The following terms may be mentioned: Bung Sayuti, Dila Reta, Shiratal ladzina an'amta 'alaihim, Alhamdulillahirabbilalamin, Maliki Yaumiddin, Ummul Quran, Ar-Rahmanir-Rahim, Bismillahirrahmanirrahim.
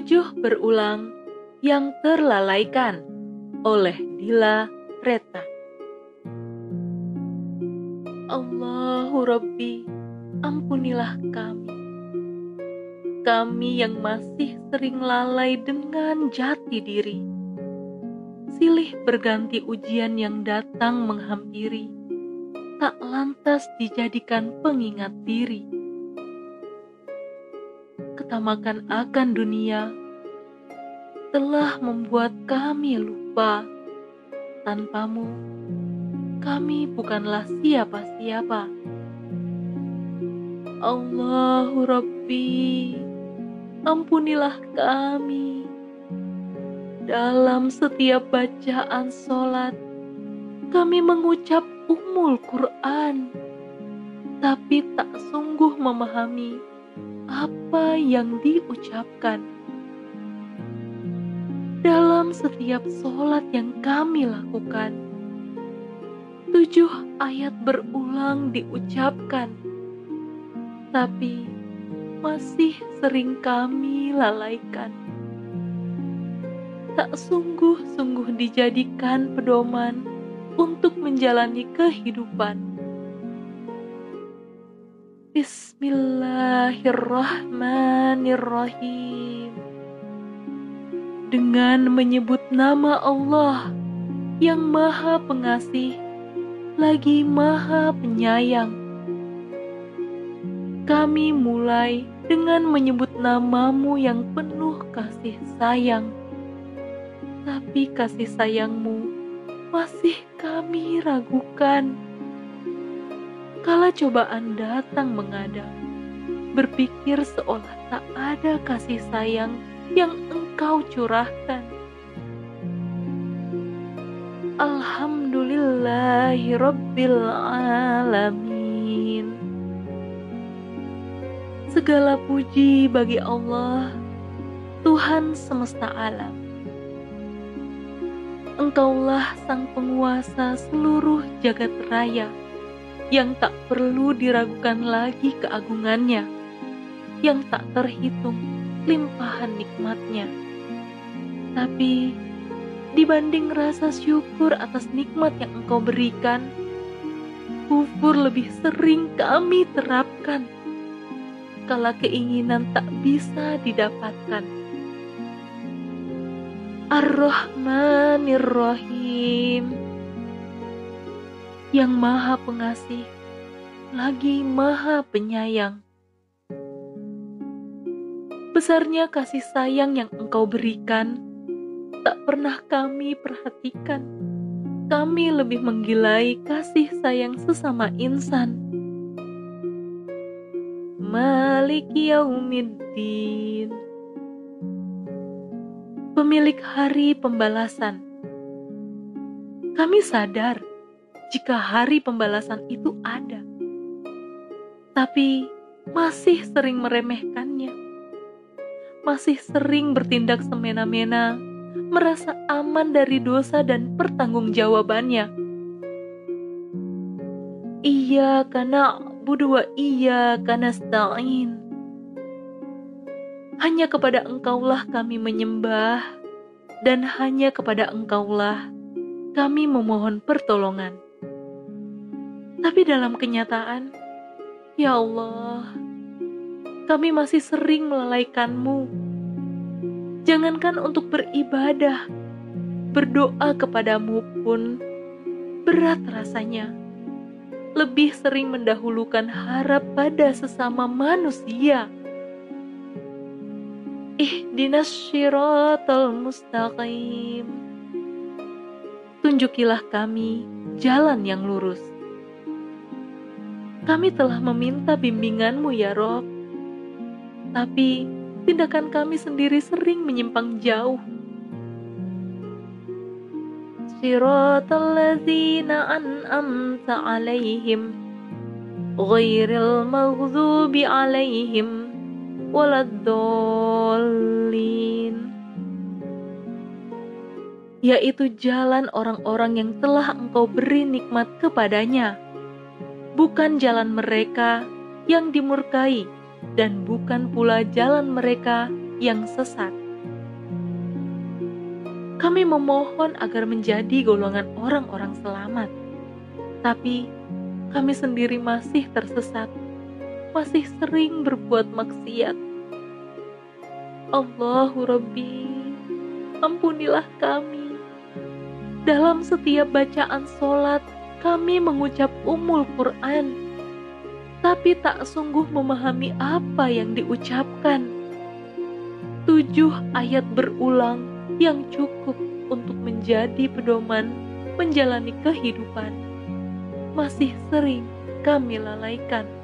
7 berulang yang terlalaikan oleh Dila Reta. Allahu Rabbi, ampunilah kami. Kami yang masih sering lalai dengan jati diri, silih berganti ujian yang datang menghampiri, tak lantas dijadikan pengingat diri. Ketamakan akan dunia telah membuat kami lupa. Tanpamu, kami bukanlah siapa-siapa. Allahu Rabbi, ampunilah kami. Dalam setiap bacaan sholat, kami mengucap Ummul Quran, tapi tak sungguh memahami apa yang diucapkan. Dalam setiap sholat yang kami lakukan, 7 ayat berulang diucapkan, tapi masih sering kami lalaikan. Tak sungguh-sungguh dijadikan pedoman untuk menjalani kehidupan. Bismillahirrahmanirrahim. Dengan menyebut nama Allah yang Maha Pengasih lagi Maha Penyayang, kami mulai dengan menyebut namamu yang penuh kasih sayang. Tapi kasih sayangmu masih kami ragukan. Kala cobaan datang mengadang, berpikir seolah tak ada kasih sayang yang engkau curahkan. Alhamdulillahirabbilalamin. Segala puji bagi Allah, Tuhan semesta alam. Engkaulah sang penguasa seluruh jagat raya, yang tak perlu diragukan lagi keagungannya, yang tak terhitung limpahan nikmatnya. Tapi, dibanding rasa syukur atas nikmat yang engkau berikan, kufur lebih sering kami terapkan. Kala keinginan tak bisa didapatkan. Ar-Rahmanir-Rahim, yang Maha Pengasih lagi Maha Penyayang. Besarnya kasih sayang yang engkau berikan tak pernah kami perhatikan. Kami lebih menggilai kasih sayang sesama insan. Maliki Yaumiddin, pemilik hari pembalasan. Kami sadar jika hari pembalasan itu ada, tapi masih sering meremehkannya. Masih sering bertindak semena-mena, merasa aman dari dosa dan pertanggungjawabannya. Iya karena budua iya karena nasta'in. Hanya kepada engkaulah kami menyembah, dan hanya kepada engkaulah kami memohon pertolongan. Tapi dalam kenyataan, ya Allah, kami masih sering melalaikanmu. Jangankan untuk beribadah, berdoa kepadamu pun berat rasanya. Lebih sering mendahulukan harap pada sesama manusia. Ihdinas Shiratal mustaqim. Tunjukilah kami jalan yang lurus. Kami telah meminta bimbinganmu ya Rob, tapi tindakan kami sendiri sering menyimpang jauh. Shiratal ladzina an'amta 'alaihim ghairil maghdubi 'alaihim waladdallin, yaitu jalan orang-orang yang telah engkau beri nikmat kepadanya, bukan jalan mereka yang dimurkai, dan bukan pula jalan mereka yang sesat. Kami memohon agar menjadi golongan orang-orang selamat. Tapi kami sendiri masih tersesat, masih sering berbuat maksiat. Allahu Rabbi, ampunilah kami. Dalam setiap bacaan sholat, kami mengucap Ummul Quran, tapi tak sungguh memahami apa yang diucapkan. 7 ayat berulang yang cukup untuk menjadi pedoman menjalani kehidupan, masih sering kami lalaikan.